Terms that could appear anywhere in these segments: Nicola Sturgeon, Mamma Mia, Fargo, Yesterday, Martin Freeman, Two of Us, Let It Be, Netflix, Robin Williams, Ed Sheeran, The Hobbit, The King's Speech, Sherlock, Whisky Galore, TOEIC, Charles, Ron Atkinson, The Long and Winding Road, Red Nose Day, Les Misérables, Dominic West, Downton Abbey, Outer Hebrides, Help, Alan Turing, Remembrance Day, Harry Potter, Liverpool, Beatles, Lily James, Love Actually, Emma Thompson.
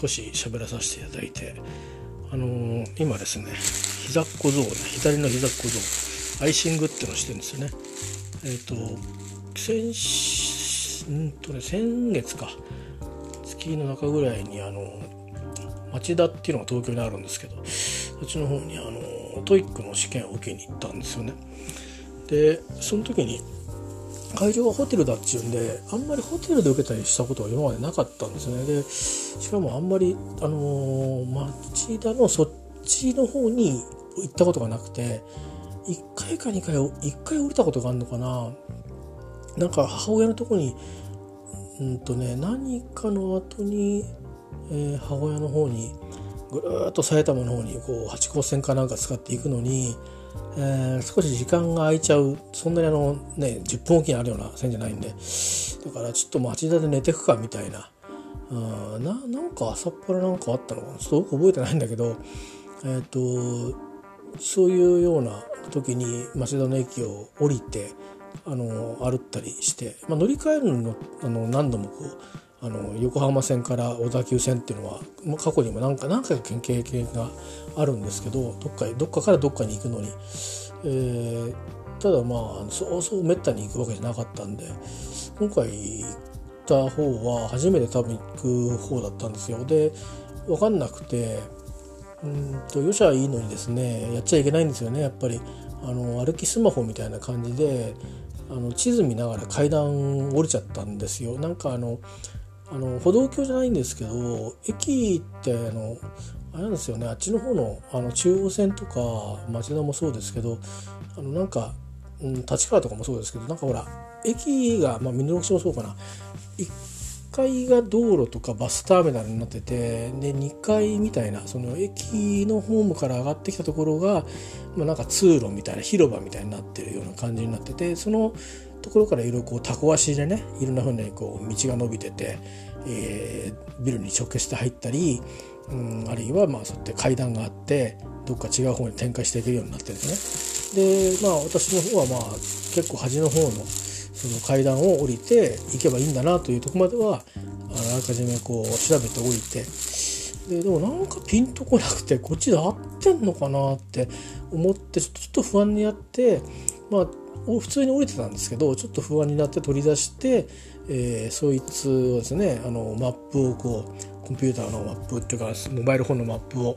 少し喋らさせていただいて、今ですね、膝小僧、左の膝小僧、アイシングってのをしてるんですよね。先月か、月の中ぐらいに町田っていうのが東京にあるんですけど、そっちの方にトイックの試験を受けに行ったんですよね。でその時に会場はホテルだっていうんで、あんまりホテルで受けたりしたことは今までなかったんですね。でしかもあんまり町田のそっちの方に行ったことがなくて、1回か2回1回降りたことがあるのかな。なんか母親のとこに何かの後に、母親の方にぐるーっと埼玉の方にこう八高線かなんか使っていくのに、少し時間が空いちゃう、そんなに10分おきにあるような線じゃないんで、だからちょっと町田で寝てくかみたいな、なんか朝っぱらなんかあったのかな、ちょっとよく覚えてないんだけど、そういうような時に町田の駅を降りて歩ったりして、乗り換えるの何度もこう横浜線から小田急線っていうのは、過去にも何回か経験があるんですけど、どっかからどっかに行くのに、ただそうそうめったに行くわけじゃなかったんで、今回行った方は初めて多分行く方だったんですよ。で分かんなくて、よしゃいいのにですね、やっちゃいけないんですよね、やっぱり歩きスマホみたいな感じで地図見ながら階段降りちゃったんですよ。なんか歩道橋じゃないんですけど、駅ってあれなんですよね、あっちの方の中央線とか町田もそうですけど、立川とかもそうですけど、ほら駅が美濃市もそうかな、1階が道路とかバスターミナルになってて、で2階みたいな、その駅のホームから上がってきたところが、通路みたいな広場みたいになってるような感じになってて、そのところからいろいろこうタコ足でね、いろんなふうにこう道が伸びてて、ビルに直結して入ったり、あるいはそうやって階段があってどっか違う方に展開していけるようになってるんですね。で私の方は結構端の方のその階段を降りていけばいいんだなというところまではあらかじめこう調べておいて、でもなんかピンとこなくて、こっちで合ってんのかなって思ってちょっと不安になって、普通に降りてたんですけど、ちょっと不安になって取り出して、そいつをですね、マップをこうコンピューターのマップっていうかモバイルフォンのマップを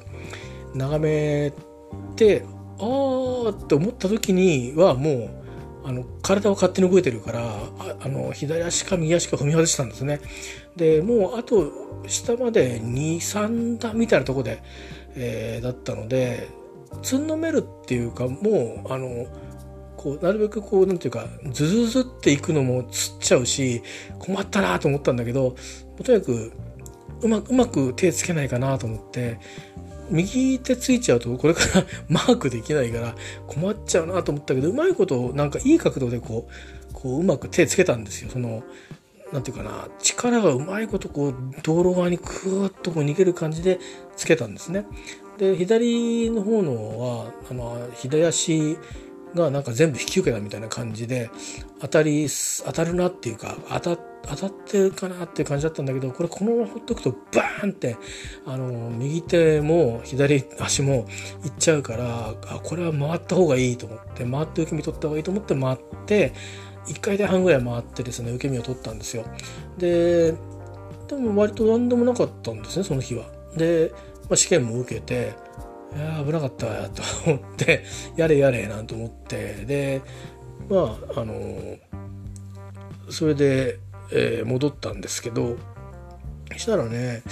眺めて、あーって思った時にはもう体は勝手に動いてるから、左足か右足か踏み外したんですね。でもうあと下まで 2,3 段みたいなとこで、だったので、つんのめるっていうか、もうこうなるべくこうなんていうかズズズっていくのもつっちゃうし困ったなと思ったんだけど、とにかくうまく手つけないかなと思って。右手ついちゃうとこれからマークできないから困っちゃうなと思ったけど、うまいことなんかいい角度でこううまく手つけたんですよ。そのなんていうかな、力がうまいことこう道路側にクーッとこう逃げる感じでつけたんですね。で左の方のは左足がなんか全部引き受けたみたいな感じで、当たるなっていうか当たってるかなっていう感じだったんだけど、これこのままほっとくとバーンって右手も左足もいっちゃうから、これは回った方がいいと思って、回って受け身取った方がいいと思って回って1回で半ぐらい回ってですね、受け身を取ったんですよ。でも割と何でもなかったんですね、その日は。で、試験も受けて、いや危なかったやと思ってやれなんて思って、でそれで、戻ったんですけど、したらね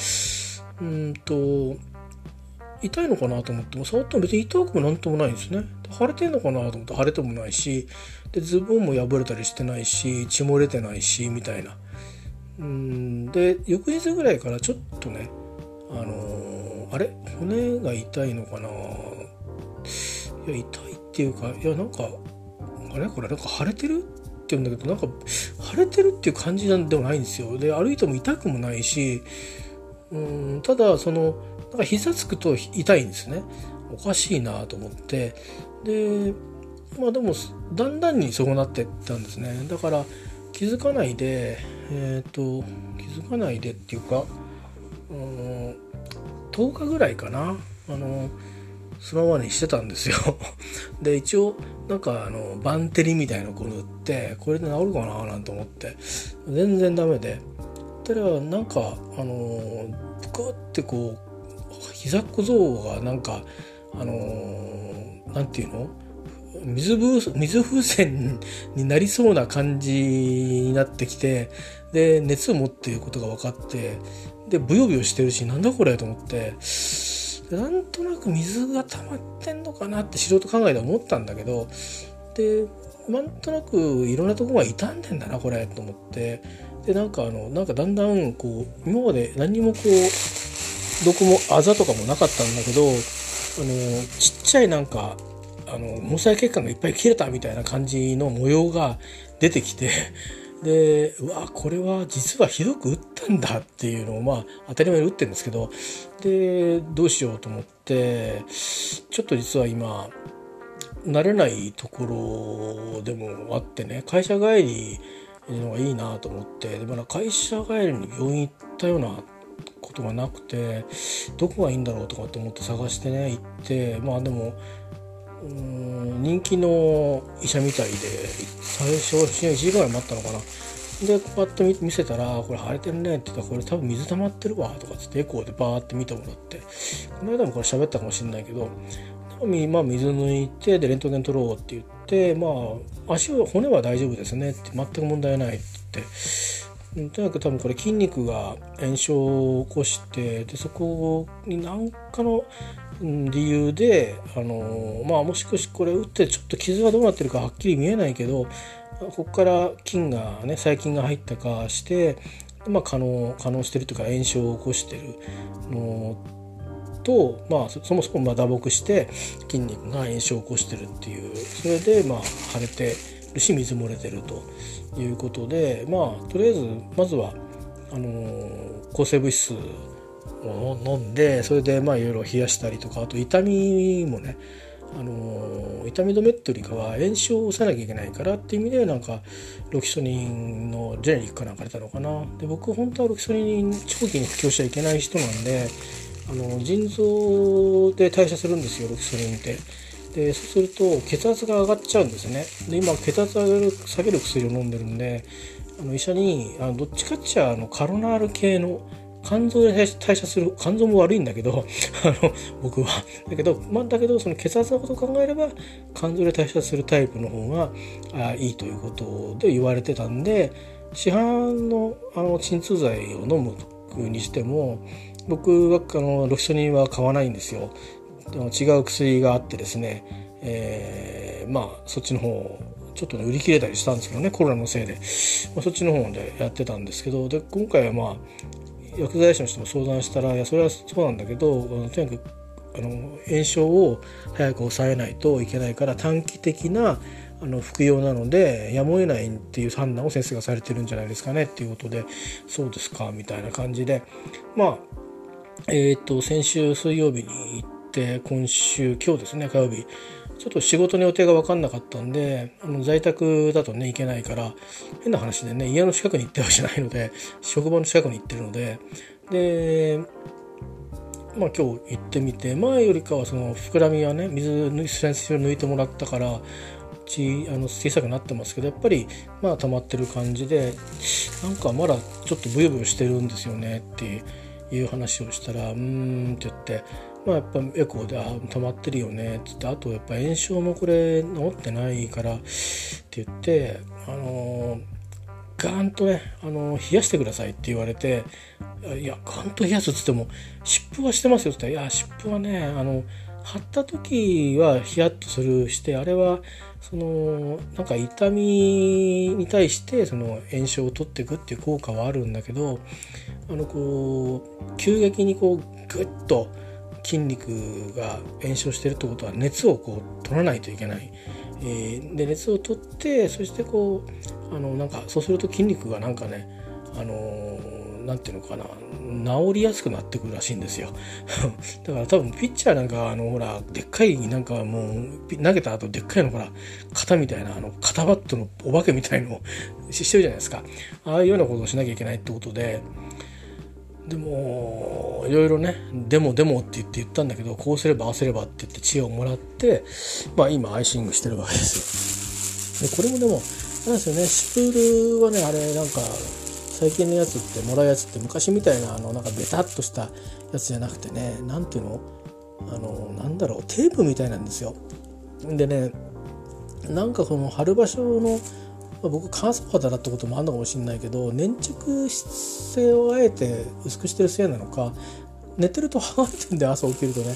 痛いのかなと思っても触っても別に痛くもなんともないんですね。腫れてんのかなと思って腫れてもないし、でズボンも破れたりしてないし、血も出てないしみたいな。で翌日ぐらいからちょっとねあれ骨が痛いのかな、いや痛いっていうか、いやなんかあれこれなんか腫れてるって言うんだけど、なんか腫れてるっていう感じなんでもないんですよ。で歩いても痛くもないし、ただなんか膝つくと痛いんですね。おかしいなと思って、ででもだんだんにそうなってったんですね。だから気づかないでっていうか10日ぐらいかなスマホにしてたんですよで一応なんかバンテリンみたいなのを塗ってこれで治るかななんて思って全然ダメで、ただなんかぷくってこう膝小僧がなんかなんていうの水風船になりそうな感じになってきて、で熱を持っていることが分かって、でブヨブヨしてるしなんだこれと思って、なんとなく水が溜まってんのかなって素人考えで思ったんだけど、でなんとなくいろんなところが傷んでんだなこれと思って、でなんかだんだんこう今まで何もこうどこもあざとかもなかったんだけどちっちゃいなんか毛細血管がいっぱい切れたみたいな感じの模様が出てきて、でうわこれは実はひどく打ったんだっていうのをまあ当たり前に打ってるんですけど、でどうしようと思ってちょっと実は今慣れないところでもあってね、会社帰りのがいいなと思って、でまだ会社帰りに病院行ったようなことがなくてどこがいいんだろうとかと思って探してね行って、まあでも人気の医者みたいで最初1時間ぐらい待ったのかな、でパッと見せたらこれ腫れてるねって言ったらこれ多分水溜まってるわとかつってエコーでバーって見てもらって、この間もこれ喋ったかもしれないけど、まあ、水抜いてでレントゲン取ろうって言って、まあ足は骨は大丈夫ですねって全く問題ないって言って、とにかく多分これ筋肉が炎症を起こして、でそこに何かの理由でまあもしかしこれ打ってちょっと傷がどうなってるかはっきり見えないけど、ここから菌がね細菌が入ったかして、まあ、可能してるというか炎症を起こしてるのと、まあ、そもそも打撲して筋肉が炎症を起こしてるっていう、それでまあ腫れてるし水漏れてるということで、まあとりあえずまずは抗生物質を飲んで、それでまあいろいろ冷やしたりとか、あと痛みもね痛み止めっていうよりかは炎症を抑えなきゃいけないからっていう意味でなんかロキソニンのジェネリックかなんか出たのかな。で僕本当はロキソニン長期に服用しちゃいけない人なんで腎臓で代謝するんですよロキソニンって。でそうすると血圧が上がっちゃうんですね。で今血圧下げる薬を飲んでるんで医者にどっちかっちゃカロナール系の肝臓で代謝する、肝臓も悪いんだけど僕はだけどその血圧のことを考えれば肝臓で代謝するタイプの方がいいということで言われてたんで、市販の鎮痛剤を飲むにしても僕はロキソニンは買わないんですよ。違う薬があってですね、まあそっちの方ちょっと、ね、売り切れたりしたんですけどねコロナのせいで、まあ、そっちの方でやってたんですけど、で今回はまあ薬剤師の人も相談したら、いやそれはそうなんだけどとにかく炎症を早く抑えないといけないから短期的な服用なのでやむを得ないっていう判断を先生がされてるんじゃないですかねっていうことで、そうですかみたいな感じで、まあ先週水曜日に行ってで今日ですね火曜日ちょっと仕事の予定が分かんなかったんで在宅だとね行けないから、変な話でね家の近くに行ってはしないので職場の近くに行ってるので、でまあ今日行ってみて前よりかはその膨らみはね先週抜いてもらったから小さくなってますけど、やっぱりまあ溜まってる感じでなんかまだちょっとブヨブヨしてるんですよねっていう話をしたら、うーんって言って。まあ、やっぱエコーで溜まってるよねって言って、あとやっぱ炎症もこれ治ってないからって言ってガーンとね冷やしてくださいって言われて、いやガーンと冷やすって言っても湿布はしてますよって言ったら、いや湿布はね貼った時はヒヤッとしてあれはそのなんか痛みに対してその炎症を取っていくっていう効果はあるんだけどこう急激にこうグッと筋肉が炎症してるってことは熱をこう取らないといけない、で熱を取ってそしてこうなんかそうすると筋肉がなんかねなんていうのかな治りやすくなってくるらしいんですよだから多分ピッチャーなんかほらでっかいなんかもう投げた後でっかいのほら肩みたいな肩バットのお化けみたいのをしてるじゃないですか。ああいうようなことをしなきゃいけないってことで、でもいろいろねでもって言ったんだけど、こうすればああすればって言って知恵をもらって、まあ、今アイシングしてるわけですよ。でこれもでもあれですよね、シュプールはね、あれなんか最近のやつってもらうやつって昔みたいななんかベタっとしたやつじゃなくてね、なんていうの、なんだろう、テープみたいなんですよ。でね、なんかこの春場所の僕乾燥肌だったこともあるのかもしれないけど、粘着性をあえて薄くしてるせいなのか、寝てると剥がれてんで朝起きるとね、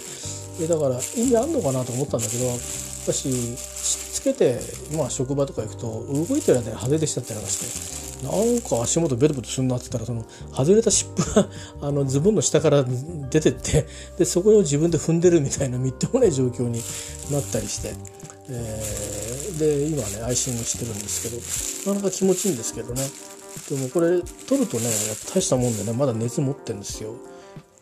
だから意味あんのかなと思ったんだけど、私つけて、まあ、職場とか行くと動いてる間に外れてきちゃったりなんかして、なんか足元ベトベトすんなって言ったら、その外れた湿布がズボンの下から出てって、でそこを自分で踏んでるみたいなみっともない状況になったりして。で今ねアイシングしてるんですけど、なかなか気持ちいいんですけどね。でもこれ取るとね大したもんでね、まだ熱持ってるんですよ。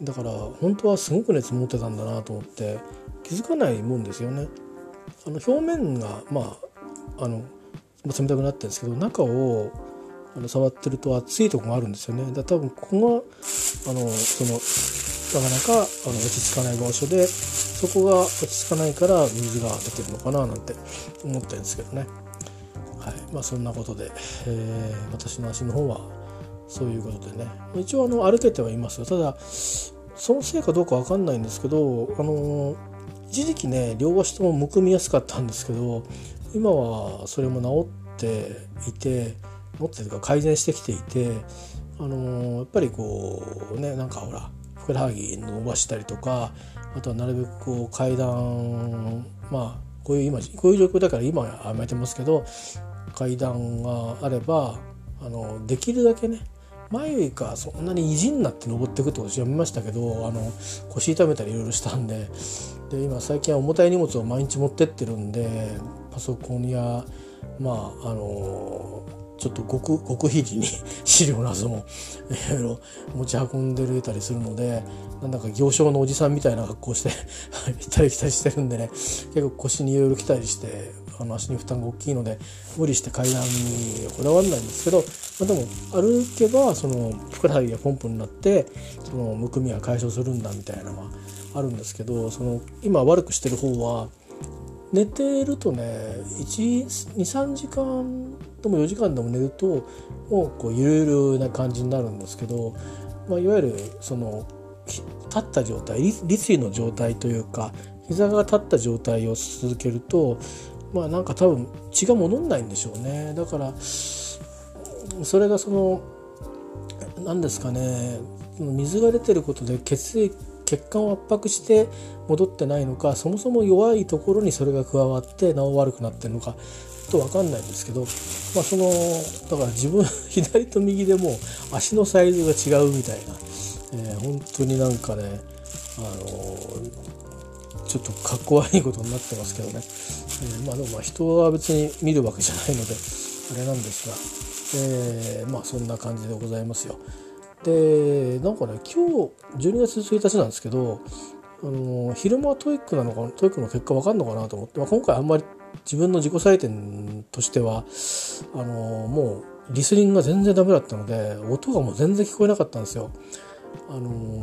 だから本当はすごく熱持ってたんだなと思って気づかないもんですよね。表面がまあ冷たくなってるんですけど、中を触ってると熱いとこがあるんですよね。だから多分ここがなかなか落ち着かない場所で、そこが落ち着かないから水が出てるのかななんて思ってるんですけどね。はい、まあそんなことで、私の足の方はそういうことでね、一応歩けてはいますよ。ただそのせいかどうか分かんないんですけど、一時期ね両足ともむくみやすかったんですけど、今はそれも治っていて、もっと改善してきていて、やっぱりこうね、なんかほらふくらはぎ伸ばしたりとか、あとはなるべくこう階段、まあこういう状況だから今はやめてますけど、階段があればできるだけね、前よりかそんなに意地になって登っていくってことやめましたけど、腰痛めたりいろいろしたんで、今最近は重たい荷物を毎日持ってってるんで、パソコンやまあちょっと極秘裏に資料などもいろいろ持ち運んでるたりするので、なんだか行商のおじさんみたいな格好して行ったり来たりしてるんでね、結構腰にいろいろ来たりして、足に負担が大きいので無理して階段にこだわらないんですけど、でも歩けばふくらはぎがポンプになって、むくみが解消するんだみたいなのはあるんですけど、今悪くしてる方は寝てるとね 2,3 時間でも4時間でも寝るともうゆるゆるな感じになるんですけど、まあ、いわゆる立った状態、立位の状態というか、膝が立った状態を続けると、まあなんか多分血が戻んないんでしょうね。だからそれが何ですかね、水が出てることで血管を圧迫して戻ってないのか、そもそも弱いところにそれが加わってなお悪くなってるのかちょっと分かんないんですけど、まあだから自分左と右でもう足のサイズが違うみたいな、本当になんかねちょっとかっこ悪いことになってますけどね、まあでも人は別に見るわけじゃないのであれなんですが、まあそんな感じでございますよ。でなんかね今日12月1日なんですけど、昼間はトイックの結果分かるのかなと思って、まあ、今回あんまり自分の自己採点としてはもうリスニングが全然ダメだったので、音がもう全然聞こえなかったんですよ。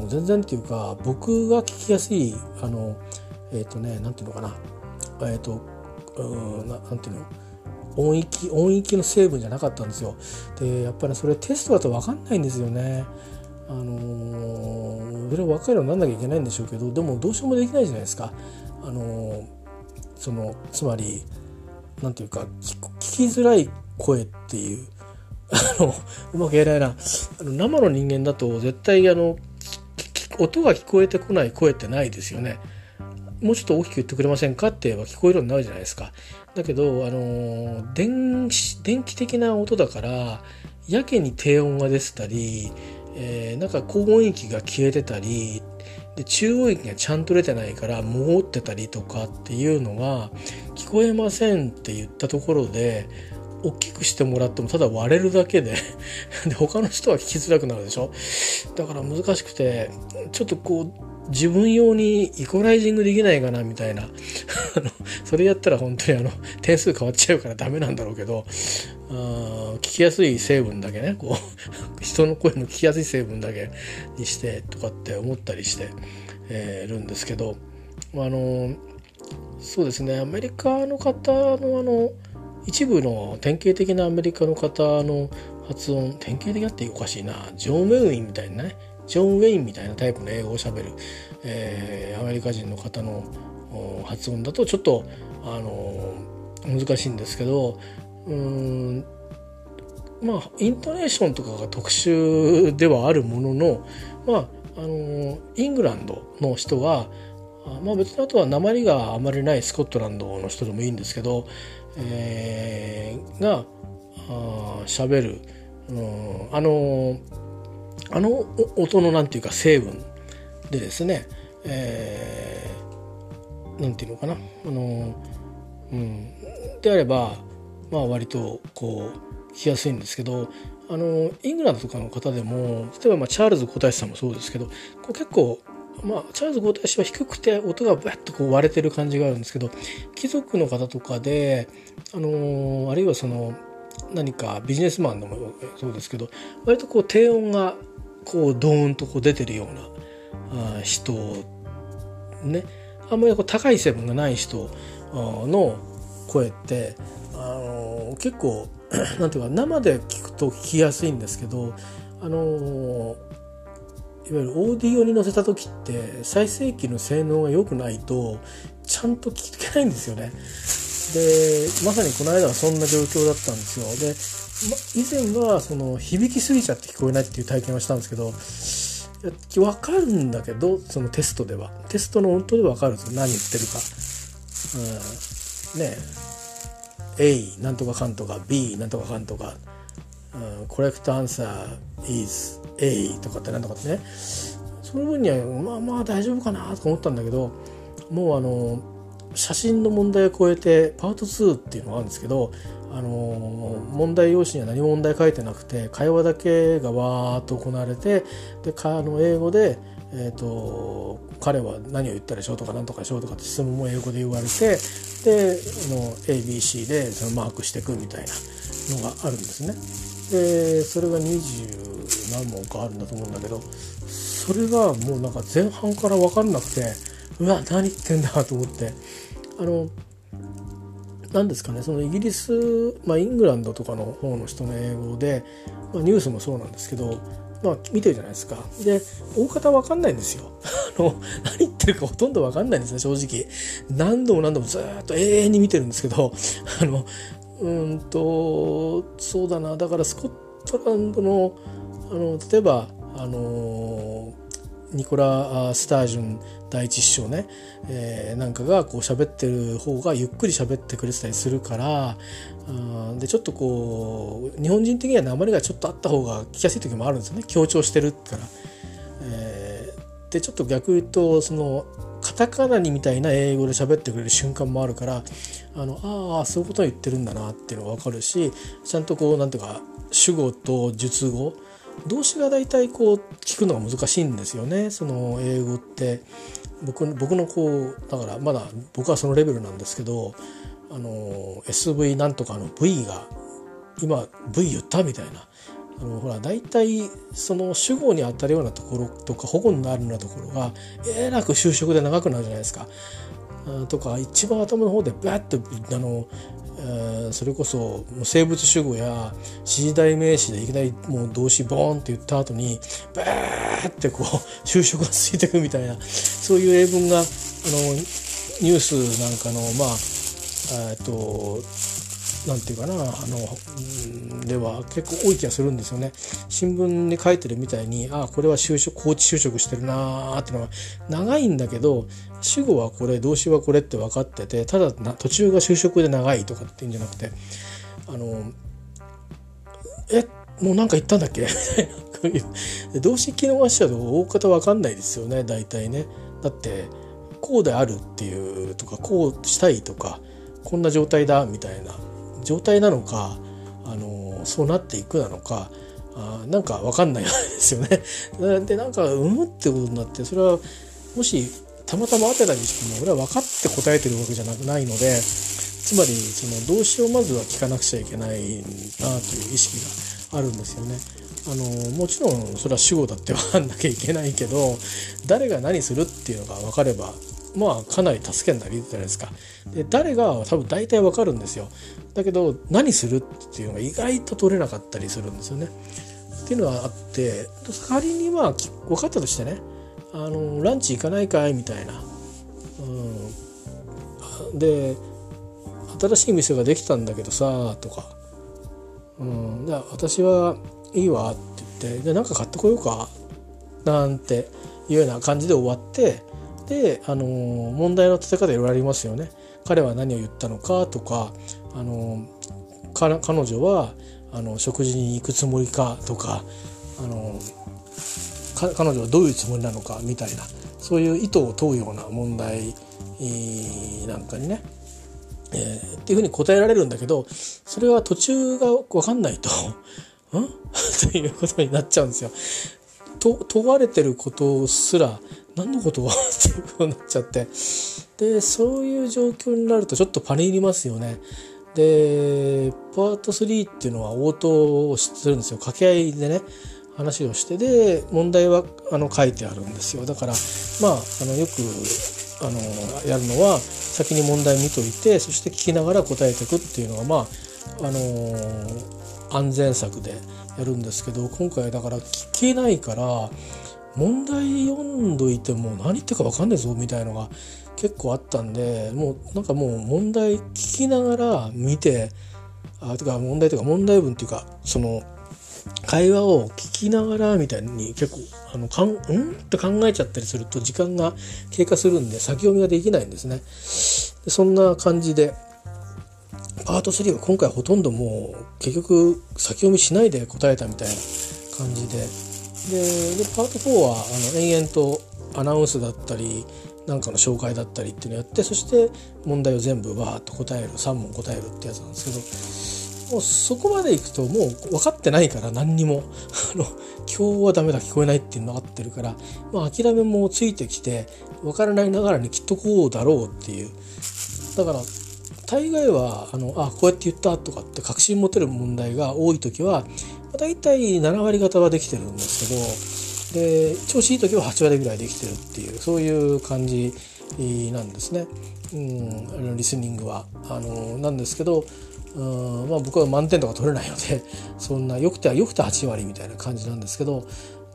全然っていうか僕が聞きやすいなんていうのかな、なんていうの、音域の成分じゃなかったんですよ。でやっぱりそれテストだと分かんないんですよね。それは分かるようになんなきゃいけないんでしょうけど、でもどうしようもできないじゃないですか。つまりなんていうか聞きづらい声っていううまく言えないな、生の人間だと絶対音が聞こえてこない声ってないですよね。もうちょっと大きく言ってくれませんかって言えば聞こえるようになるじゃないですか。だけど電気的な音だからやけに低音が出てたり、なんか高音域が消えてたりで、中音域がちゃんと出てないからもごってたりとかっていうのが聞こえませんって言ったところで大きくしてもらってもただ割れるだけ で他の人は聞きづらくなるでしょ。だから難しくて、ちょっと自分用にイコライジングできないかなみたいなそれやったら本当に点数変わっちゃうからダメなんだろうけど、聞きやすい成分だけね、こう人の声の聞きやすい成分だけにしてとかって思ったりして、るんですけど、そうですね、アメリカの方の一部の典型的なアメリカの方の発音、典型的だっておかしいな、ジョン・ウェインみたいなね、ジョン・ウェインみたいなタイプの英語をしゃべる、アメリカ人の方の発音だとちょっと、難しいんですけど、まあイントネーションとかが特殊ではあるものの、まあイングランドの人は、まあ、別にあとは訛りがあまりないスコットランドの人でもいいんですけど、がしゃべる、音のなんていうか成分でですね、なんていうのかな、であれば、まあ、割とこう聞きやすいんですけど、イングランドとかの方でも例えば、まあ、チャールズ皇太子さんもそうですけど、こう結構、まあ、チャールズ皇太子は低くて音がバッとこう割れてる感じがあるんですけど、貴族の方とかで、あるいはその何かビジネスマンでもそうですけど、割とこう低音がこうドーンとこう出てるような人ね、あんまりこう高い成分がない人の声って結構なんていうか生で聞くと聞きやすいんですけど、いわゆるオーディオに乗せた時って再生機の性能が良くないとちゃんと聞けないんですよね。でまさにこの間はそんな状況だったんですよ。で、以前はその響きすぎちゃって聞こえないっていう体験はしたんですけど、分かるんだけど、そのテストではテストの音頭で分かるんですよ、何言ってるか、ねえ A なんとかかんとか B なんとかかんとか、コレクトアンサー is A とかってなんとかってね、その分にはまあまあ大丈夫かなと思ったんだけど、もう写真の問題を超えてパート2っていうのがあるんですけど、問題用紙には何も問題書いてなくて会話だけがわーっと行われて、で英語で、彼は何を言ったでしょうとか何とかでしょうとかって質問も英語で言われて、でABC でそのマークしていくみたいなのがあるんですね。でそれが20何問かあるんだと思うんだけど、それがもうなんか前半から分かんなくて、うわ何言ってんだと思って、何ですかね、そのイギリス、まあ、イングランドとかの方の人の英語で、まあ、ニュースもそうなんですけど、まあ、見てるじゃないですか。で大方分かんないんですよ何言ってるかほとんど分かんないんですね、正直。何度もずっと永遠に見てるんですけど、そうだな、だからスコットランドの、例えばニコラ・スタージュン第一師匠ね、なんかがこう喋ってる方がゆっくり喋ってくれてたりするから、でちょっとこう日本人的には訛りがちょっとあった方が聞きやすい時もあるんですよね、強調してるから、でちょっと逆言うとそのカタカナにみたいな英語で喋ってくれる瞬間もあるから、ああそういうことを言ってるんだなっていうのが分かるし、ちゃんとこうなんていうか主語と述語動詞が大体こう聞くのが難しいんですよね、その英語って。僕のこうだからまだ僕はそのレベルなんですけど、SV なんとかの V が今 V 言ったみたいな、ほら大体その主語に当たるようなところとか保護になるようなところがえらく修飾で長くなるじゃないですか。とか一番頭の方でバッとそれこそ生物主語や指示代名詞でいきなりもう動詞ボーンって言った後にバーってこう修飾がついてくみたいな、そういう英文がニュースなんかのまあなんていうかなでは結構多い気がするんですよね。新聞に書いてるみたいにこれは高知就職してるなーってのは長いんだけど、主語はこれ動詞はこれって分かってて、ただ途中が就職で長いとかっていうんじゃなくて、もうなんか言ったんだっけみたいな動詞機能しちゃうと大方分かんないですよね、大体ね。だってこうであるっていうとかこうしたいとかこんな状態だみたいな状態なのか、そうなっていくなのか、なんか分かんないですよね。でなんかってことになって、それはもしたまたま当てたにしても俺は分かって答えてるわけじゃないので、つまりその動詞をまずは聞かなくちゃいけないなという意識があるんですよね。もちろんそれは主語だって分かんなきゃいけないけど、誰が何するっていうのが分かればまあかなり助けになるじゃないですか。で誰が多分大体分かるんですよ。だけど何するっていうのが意外と取れなかったりするんですよね。っていうのはあって、仮にまあ分かったとしてね、ランチ行かないかいみたいな、で新しい店ができたんだけどさとか、じゃあ私はいいわって言って、でなんか買ってこようかなんていうような感じで終わって、で問題の立て方いろいろありますよね。彼は何を言ったのかとか、彼女は食事に行くつもりかとか、彼女はどういうつもりなのかみたいな、そういう意図を問うような問題なんかにね、っていうふうに答えられるんだけど、それは途中が分かんないとということになっちゃうんですよ。問われてることすら何のことはっていうことになっちゃって、でそういう状況になるとちょっとパニりますよね。でパート3っていうのは応答をするんですよ。掛け合いでね話をして、で問題は書いてあるんですよ。だからまあよくやるのは先に問題見といて、そして聞きながら答えていくっていうのがまあ安全策でやるんですけど、今回だから聞けないから問題読んどいても何言ってか分かんないぞみたいのが結構あったんで、もう問題聞きながら見て、問題文っていうかその会話を聞きながらみたいに結構って考えちゃったりすると時間が経過するんで先読みができないんですね。でそんな感じでパート3は今回ほとんどもう結局先読みしないで答えたみたいな感じでパート4は延々とアナウンスだったりなんかの紹介だったりっていうのをやって、そして問題を全部わーっと答える、3問答えるってやつなんですけど、もうそこまでいくともう分かってないから何にも今日はダメだ聞こえないっていうのが合ってるから、まあ、諦めもついてきて分からないながらにきっとこうだろうっていう、だから大概はこうやって言ったとかって確信持てる問題が多い時はだいたい7割方はできてるんですけど、で調子いい時は8割ぐらいできてるっていう、そういう感じなんですね。リスニングはなんですけど、僕は満点とか取れないので、そんなよくて8割みたいな感じなんですけど、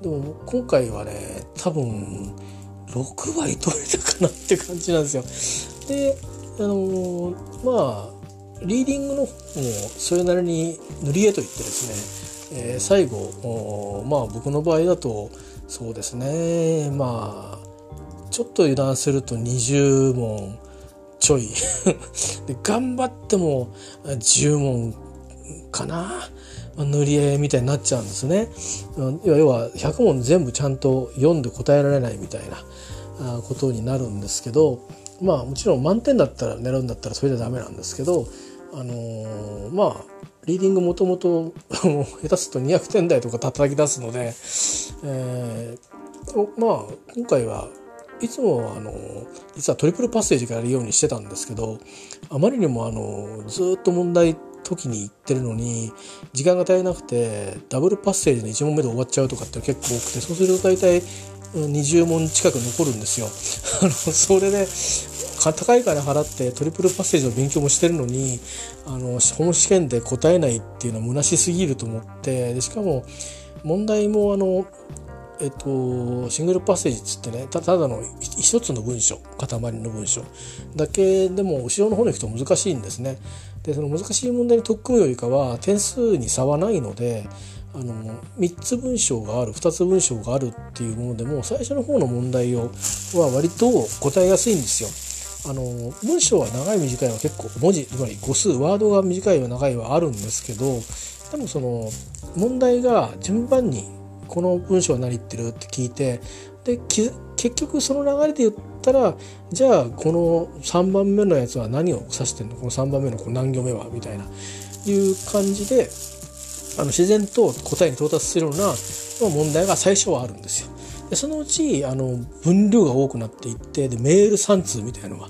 でも今回はね多分6割取れたかなって感じなんですよ。でリーディングの方もそれなりに塗り絵といってですね、最後僕の場合だとそうですね、ちょっと油断すると20問ちょいで頑張っても10問かな、塗り絵みたいになっちゃうんですね。要は100問全部ちゃんと読んで答えられないみたいなことになるんですけど、もちろん満点だったら狙うんだったらそれじゃダメなんですけど、リーディングもともと下手すると200点台とか叩き出すので、今回はいつも実はトリプルパッセージからやるようにしてたんですけど、あまりにもずっと問題解きに行ってるのに時間が足りなくてダブルパッセージの1問目で終わっちゃうとかって結構多くて、そうすると大体20問近く残るんですよ。それで高い金払ってトリプルパッセージの勉強もしてるのに本試験で答えないっていうのは虚しすぎると思って、でしかも問題もシングルパッセージっつってね、ただの一つの文章、塊の文章だけでも後ろの方に行くと難しいんですね。でその難しい問題に取っ組むよりかは点数に差はないので、3つ文章がある2つ文章があるっていうものでも最初の方の問題は割と答えやすいんですよ。文章は長い短いは結構文字つまり語数ワードが短いは長いはあるんですけど、でもその問題が順番にこの文章は何言ってるって聞いて、で結局その流れで言ったらじゃあこの3番目のやつは何を指してんの、この3番目のこの何行目はみたいないう感じで自然と答えに到達するような問題が最初はあるんですよ。でそのうち分量が多くなっていって、でメール3通みたいなのが、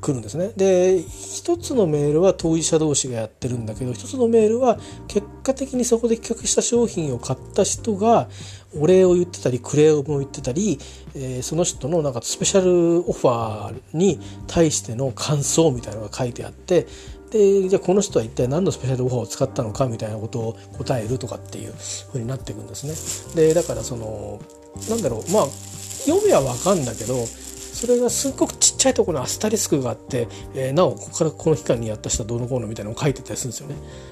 来るんですね。で1つのメールは当事者同士がやってるんだけど、1つのメールは結果的にそこで企画した商品を買った人がお礼を言ってたりクレームを言ってたり、その人のなんかスペシャルオファーに対しての感想みたいなのが書いてあって、でじゃあこの人は一体何のスペシャルオファーを使ったのかみたいなことを答えるとかっていう風になっていくんですね。でだからそのなんだろう、まあ読みは分かんだけど、それがすごくちっちゃいところのアスタリスクがあって、なおここからこの期間にやった人はどうのこうのみたいなのを書いてたりするんで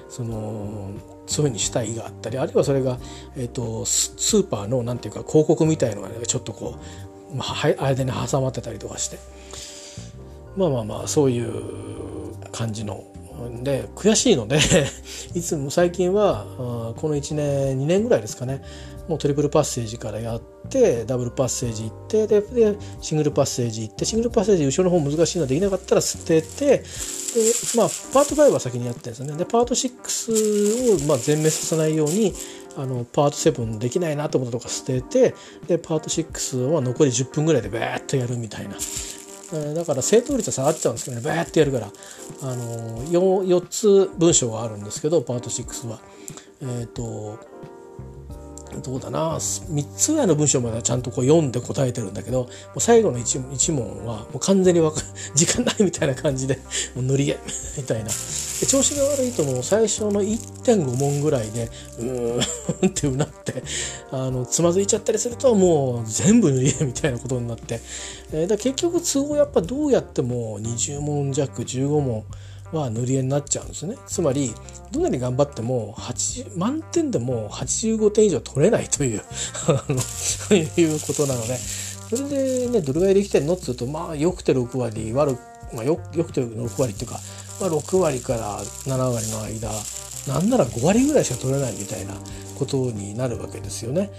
すよね。そういうふうにしたいがあったり、あるいはそれが、スーパーのなんていうか広告みたいのが、ね、ちょっとこう、間に挟まってたりとかして、まあそういう感じので悔しいのでいつも最近はこの1年2年ぐらいですかね、もうトリプルパッセージからやってダブルパッセージ行って、でシングルパッセージ行って、シングルパッセージ後ろの方難しいのでできなかったら捨てて、でパート5は先にやってるんですよね。でパート6を全滅させないようにパート7できないなと思ったとか捨てて、でパート6は残り10分ぐらいでバーッとやるみたいな。だから正答率は下がっちゃうんですけどね、バーってやるから4つ文章があるんですけど、パート6はどうだな、3つぐらいの文章まではちゃんとこう読んで答えてるんだけど、もう最後の 1問はもう完全に時間ないみたいな感じでもう塗り絵みたいな。で調子が悪いともう最初の 1.5 問ぐらいでってうなってつまずいちゃったりすると、もう全部塗り絵みたいなことになって、だ結局都合やっぱどうやっても20問弱15問は塗り絵になっちゃうんですね。つまりどんなに頑張っても満点でも85点以上取れないといういうことなので、それでねどれぐらいできてるのっていうと、まあよくて6割よくて6割っていうか、まあ、6割から7割の間なんなら5割ぐらいしか取れないみたいなことになるわけですよね。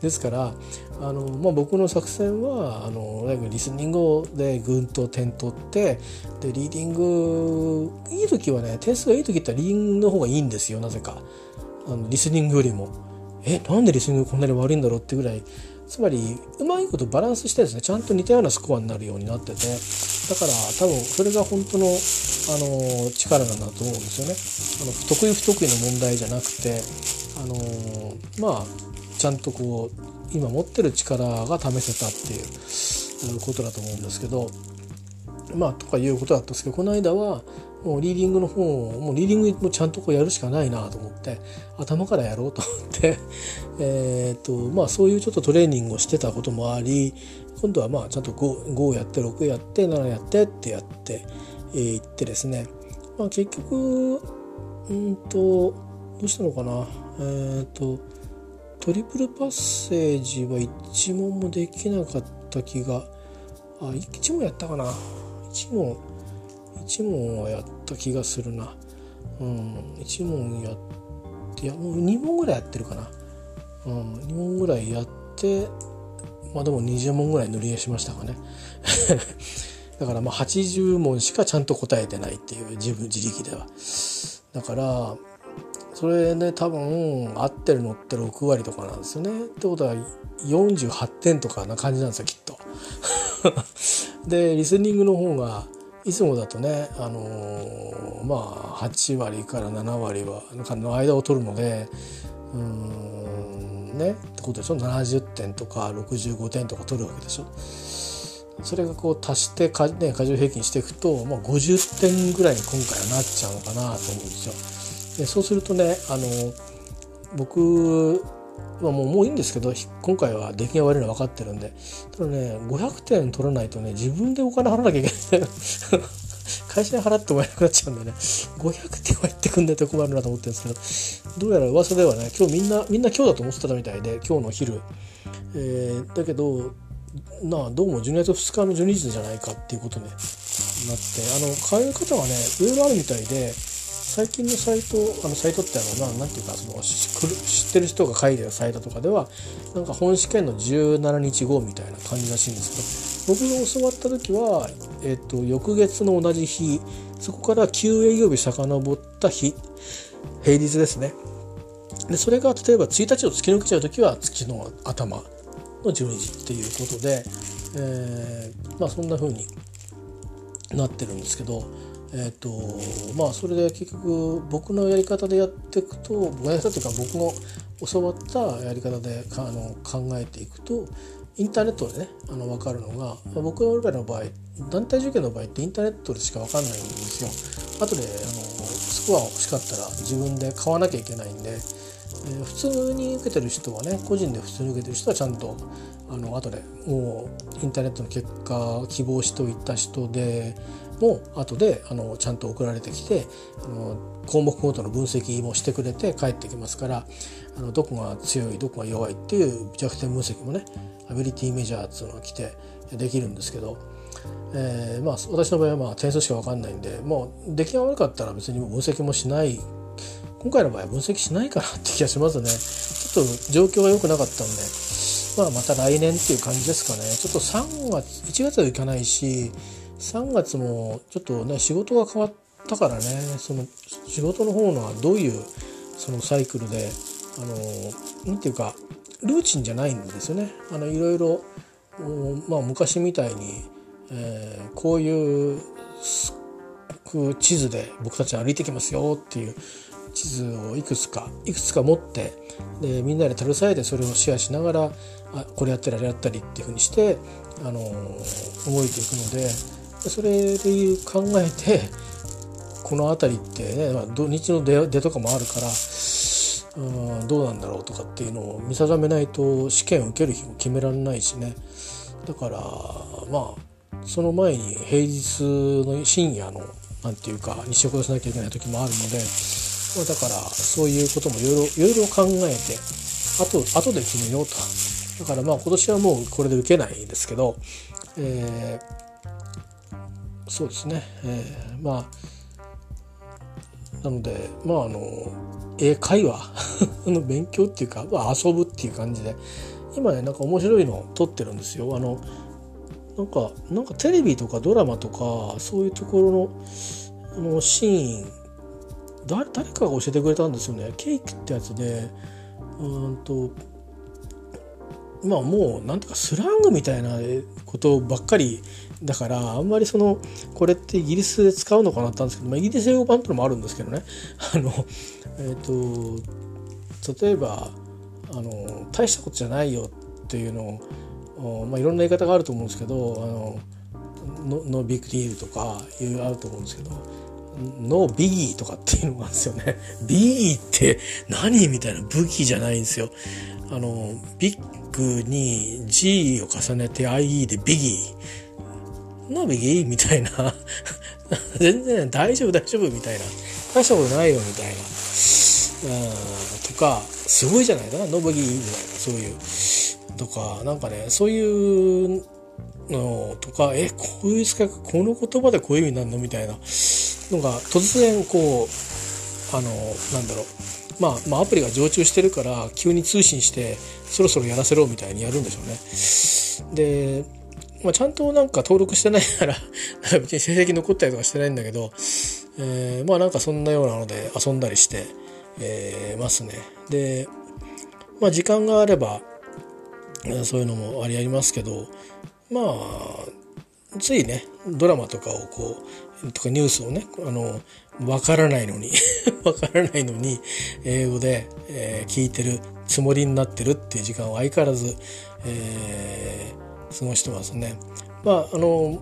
ですから僕の作戦はリスニングでぐんと点取って、でリーディングいい時はね、点数がいい時ってリーディングの方がいいんですよ、なぜかリスニングよりも。なんでリスニングこんなに悪いんだろうってぐらい、つまりうまいことバランスしてですね、ちゃんと似たようなスコアになるようになってて、だから多分それが本当の力なんだと思うんですよね。得意不得意の問題じゃなくて、ちゃんとこう今持ってる力が試せたっていうことだと思うんですけど、とかいうことだったんですけど、この間はもうリーディングの方をリーディングもちゃんとこうやるしかないなと思って、頭からやろうと思ってそういうちょっとトレーニングをしてたこともあり、今度はちゃんと 5やって6やって7やってってやっていってですね、結局どうしたのかな、トリプルパッセージは1問もできなかった気が、1問やったかな、1問はやった気がするな、1問やって、もう2問ぐらいやってるかな、2問ぐらいやって、でも20問ぐらい塗り絵しましたかね。だから80問しかちゃんと答えてないっていう自力では。だからそれね、多分合ってるのって6割とかなんですよね。ってことは48点とかな感じなんですよ、きっと。でリスニングの方がいつもだとね、8割から7割はの間を取るので、ってことでしょ、70点とか65点とか取るわけでしょ。それがこう足して過剰平均していくと、50点ぐらいに今回はなっちゃうのかなと思うんですよ。でそうするとね、僕はもういいんですけど、今回は出来が悪いの分かってるんで、ただね500点取らないとね、自分でお金払わなきゃいけない会社に払ってもらえなくなっちゃうんでね、500点は言ってくんないと困るなと思ってるんですけど、どうやら噂ではね、今日みんな今日だと思ってたみたいで、今日の昼、だけどどうも12月2日の12時じゃないかっていうことになって、考え方はねいろいろあるみたいで、最近のサイトってなんていうか、知ってる人が書いてるサイトとかではなんか本試験の17日後みたいな感じらしいんですけど、僕が教わった時は、翌月の同じ日、そこから9営業日遡った日、平日ですねでそれが例えば1日を突き抜けちゃう時は月の頭の12時っていうことで、そんな風になってるんですけど、それで結局僕のやり方でやっていくと、僕の教わったやり方で考えていくと、インターネットでね分かるのが、僕らの場合団体受験の場合ってインターネットでしか分かんないんですよ。後でスコア欲しかったら自分で買わなきゃいけないんで、普通に受けてる人はね、個人で普通に受けてる人はちゃんと後でもうインターネットの結果希望しておいた人でも後でちゃんと送られてきて項目ごとの分析もしてくれて帰ってきますから、どこが強いどこが弱いっていう弱点分析もね、アビリティメジャーっていうのが来てできるんですけど、私の場合は点数しか分かんないんで、もう出来が悪かったら別にもう分析もしない、今回の場合は分析しないかなって気がしますね。ちょっと状況が良くなかったんで、また来年っていう感じですかね。ちょっと1月はいかないし、3月もちょっとね仕事が変わったからね、その仕事の方のはどういうそのサイクルでなんていうかルーチンじゃないんですよね。いろいろ昔みたいに、こういう地図で僕たち歩いてきますよっていう地図をいくつか持って、でみんなで携えてそれをシェアしながら、これやったりあれやったりっていうふうにして動いていくので、それで考えてこの辺りってね、土日の出とかもあるから、どうなんだろうとかっていうのを見定めないと試験を受ける日も決められないしね。だからその前に平日の深夜の日食をしなきゃいけない時もあるので、だからそういうこともいろいろ考えて後で決めようと。だから今年はもうこれで受けないですけど、そうですね、なので英会話の勉強っていうか、遊ぶっていう感じで今ね面白いのを撮ってるんですよ。なんかテレビとかドラマとかそういうところのシーン、誰かが教えてくれたんですよね。ケーキってやつでもうなんていうかスラングみたいなことばっかりだから、あんまりこれってイギリスで使うのかなったんですけど、イギリス英語版ってのもあるんですけどね、例えば大したことじゃないよっていうのを、いろんな言い方があると思うんですけど、ノービッグディールとかいろいろあると思うんですけど、ノービギーとかっていうのがあるんですよね。ビギーって何みたいな、武器じゃないんですよ。ビッグに G を重ねて IE でビギーのビギーみたいな全然大丈夫みたいな、大したことないよみたいなとか、すごいじゃないかなノブギーみたいな、そういうとかそういうのとか、こういう使い方、この言葉でこういう意味になるのみたいなのが突然アプリが常駐してるから急に通信してそろそろやらせろみたいにやるんでしょうね。で、ちゃんと登録してないから別に成績残ったりとかしてないんだけど、そんなようなので遊んだりして、ますね。で、時間があればそういうのもありますけど、ついねドラマとかをとかニュースをねわからないのに英語で、聞いてるつもりになってるっていう時間を相変わらず、過ごしてますね。文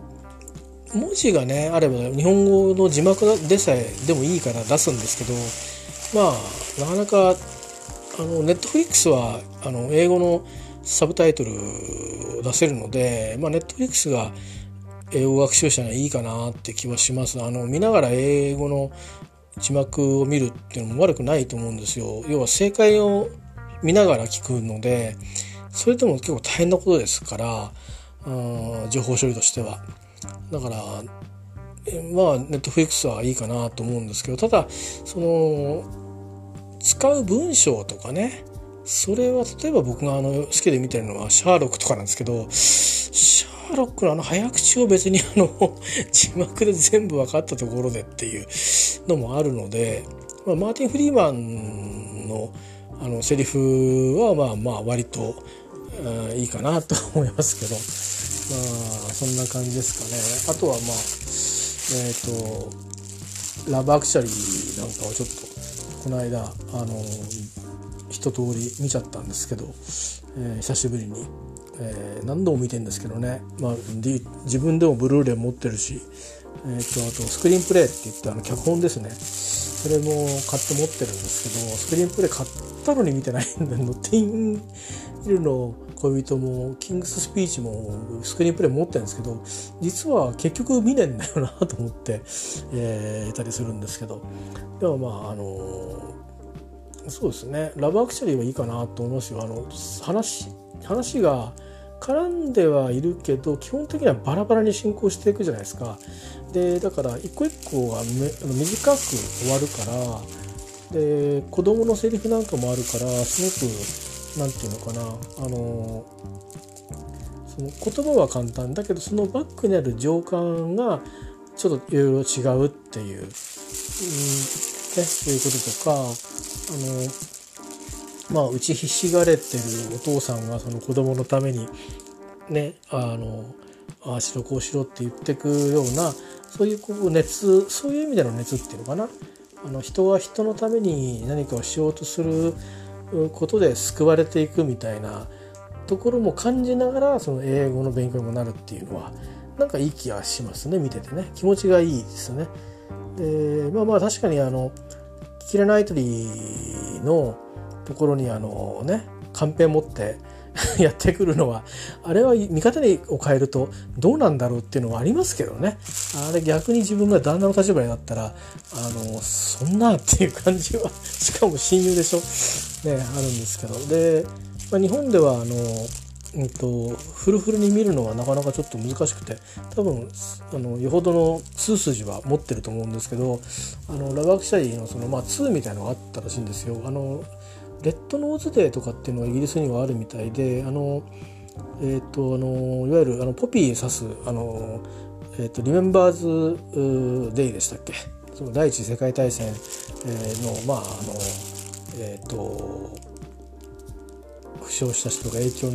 字がねあれば日本語の字幕でさえでもいいから出すんですけど、なかなかNetflixは英語のサブタイトルを出せるので、Netflixが英語学習者にはいいかなって気はします。見ながら英語の字幕を見るっていうのも悪くないと思うんですよ。要は正解を見ながら聞くので、それでも結構大変なことですから、情報処理としては。だからNetflixはいいかなと思うんですけど、ただ使う文章とかね、それは例えば僕が好きで見てるのはシャーロックとかなんですけど、シャーロックの早口を別に字幕で全部分かったところでっていうのもあるので、マーティン・フリーマンのセリフはまあまあ割といいかなと思いますけど、まあそんな感じですかね。あとはまあラブアクチャリーなんかをちょっとこの間一通り見ちゃったんですけど、久しぶりに、何度も見てるんですけどね、まあ、自分でもブルーレイ持ってるし、あとスクリーンプレイって言って脚本ですね、それも買って持ってるんですけど、スクリーンプレイ買ったのに見てないんだよ。ティーンイルの恋人もキングススピーチもスクリーンプレイ持ってるんですけど、実は結局見ねえんだよなと思って、たりするんですけど、でもまあそうですね、ラブアクチャリーはいいかなと思いますよ。話が絡んではいるけど、基本的にはバラバラに進行していくじゃないですか。でだから一個一個が短く終わるから、で子供のセリフなんかもあるから、すごくなんていうのかな、その言葉は簡単だけど、そのバックにある情感がちょっといろいろ違うっていう、そういうこととか、打ちひしがれてるお父さんがその子供のためにね、ああしろこうしろって言ってくような、そういうこう熱、そういう意味での熱っていうのかな、人は人のために何かをしようとすることで救われていくみたいなところも感じながら、その英語の勉強にもなるっていうのはなんかいい気がしますね。見ててね、気持ちがいいですね。でまあ確かにキラナイトリーのところにカンペ持ってやってくるのは、あれは見方を変えるとどうなんだろうっていうのはありますけどね。あれ逆に自分が旦那の立場になったらそんなっていう感じはしかも親友でしょ、ね、あるんですけど。で、まあ、日本ではフルフルに見るのはなかなかちょっと難しくて、多分よほどの2筋は持ってると思うんですけど、ラブアクチャリーの2みたいなのがあったらしいんですよ。レッドノーズデーとかっていうのはイギリスにはあるみたいで、いわゆるポピー刺すリメンバーズデイでしたっけ、その第一次世界大戦の負傷した人が影響を、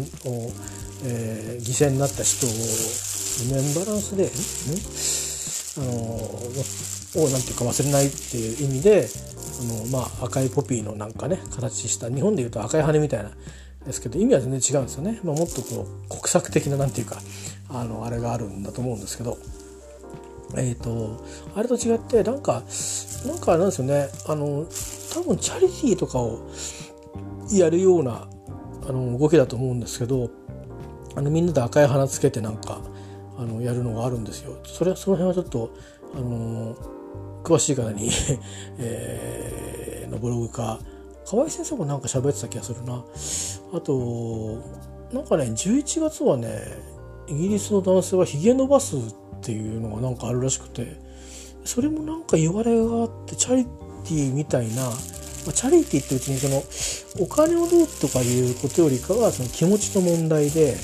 犠牲になった人をリメンバランスデーをなんていうか忘れないっていう意味で、赤いポピーのなんかね形した、日本でいうと赤い羽みたいなですけど、意味は全然違うんですよね。まあ、もっとこう国策的ななんていうかあれがあるんだと思うんですけど、あれと違ってなんかなんですよね、多分チャリティーとかをやるような動きだと思うんですけど、みんなで赤い花つけてなんかやるのがあるんですよ。その辺はちょっと詳しい方にのブログか河合先生もなんか喋ってた気がするな。あとなんかね、11月はねイギリスの男性はひげ伸ばすっていうのがなんかあるらしくて、それもなんか言われがあって、チャリティーみたいな、チャリティーってうちにお金をどうとかいうことよりかは、その気持ちの問題で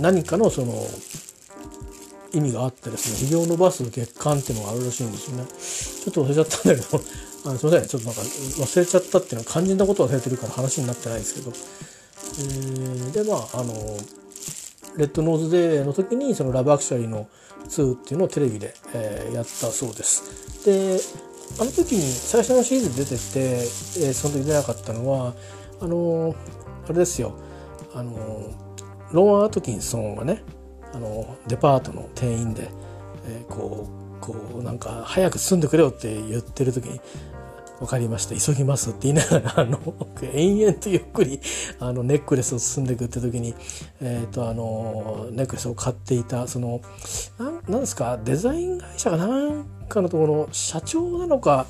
何かの意味があってですね、ひげを伸ばす月間っていうのがあるらしいんですよね。ちょっと忘れちゃったんだけどすみません、ちょっとなんか忘れちゃったっていうのは肝心なこと忘れてるから話になってないですけど、でレッドノーズデーの時にラブアクチャリーの2っていうのをテレビで、やったそうです。であの時に最初のシリーズ出てて、その時出なかったのはあれですよ、ロン・アートキンソンがねデパートの店員で、こうなんか早く進んでくれよって言ってる時に「分かりました急ぎます」って言いながら延々とゆっくりネックレスを進んでいくって時に、ネックレスを買っていたなんですかデザイン会社がなんかのところの社長なのか、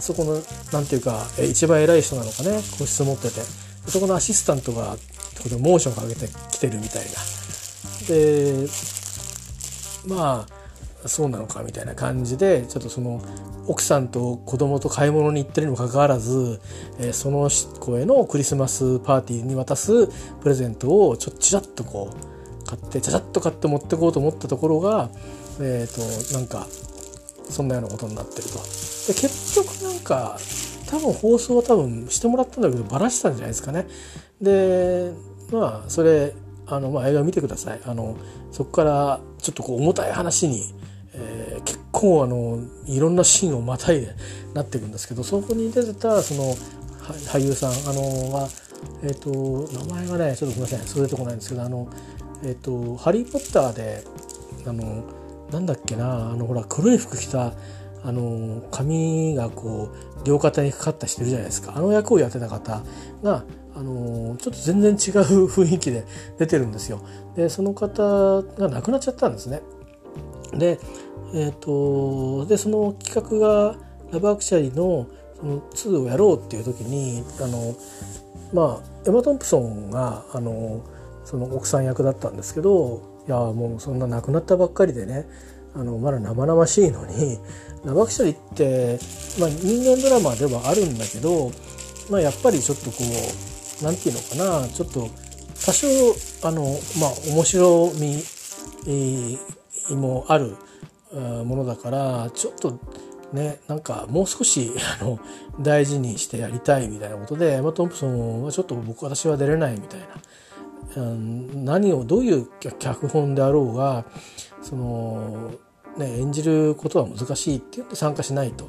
そこのなんていうか一番偉い人なのかね、個室持っててそこのアシスタントがモーションかけてきてるみたいな、でまあそうなのかみたいな感じで、ちょっと奥さんと子供と買い物に行ってるにもかかわらず、その子へのクリスマスパーティーに渡すプレゼントをちらっとこう買ってちゃちゃっと買って持ってこうと思ったところがなんかそんなようなことになってると。で結局なんか多分放送は多分してもらったんだけどバラしたんじゃないですかね。でまあそれ映画見てください。そこからちょっとこう重たい話に、結構いろんなシーンをまたいでなっていくんですけど、そこに出てたその俳優さんは名前がねちょっとごめんなさいそれ出てこないんですけどハリー・ポッターでなんだっけなほら黒い服着た髪がこう両肩にかかった人いるじゃないですか。あの役をやってた方がちょっと全然違う雰囲気で出てるんですよ。でその方が亡くなっちゃったんですね。ででその企画がラブアクチャリーのその2をやろうっていう時にエマ・トンプソンがその奥さん役だったんですけど、いやもうそんな亡くなったばっかりでねまだ生々しいのにラブアクチャリって、人間ドラマではあるんだけど、やっぱりちょっとこうなんていうのかなちょっと多少面白みもあるものだからちょっとねなんかもう少し大事にしてやりたいみたいなことでエマ・トンプソンはちょっと私は出れないみたいな。何をどういう脚本であろうが演じることは難しいって言って参加しないと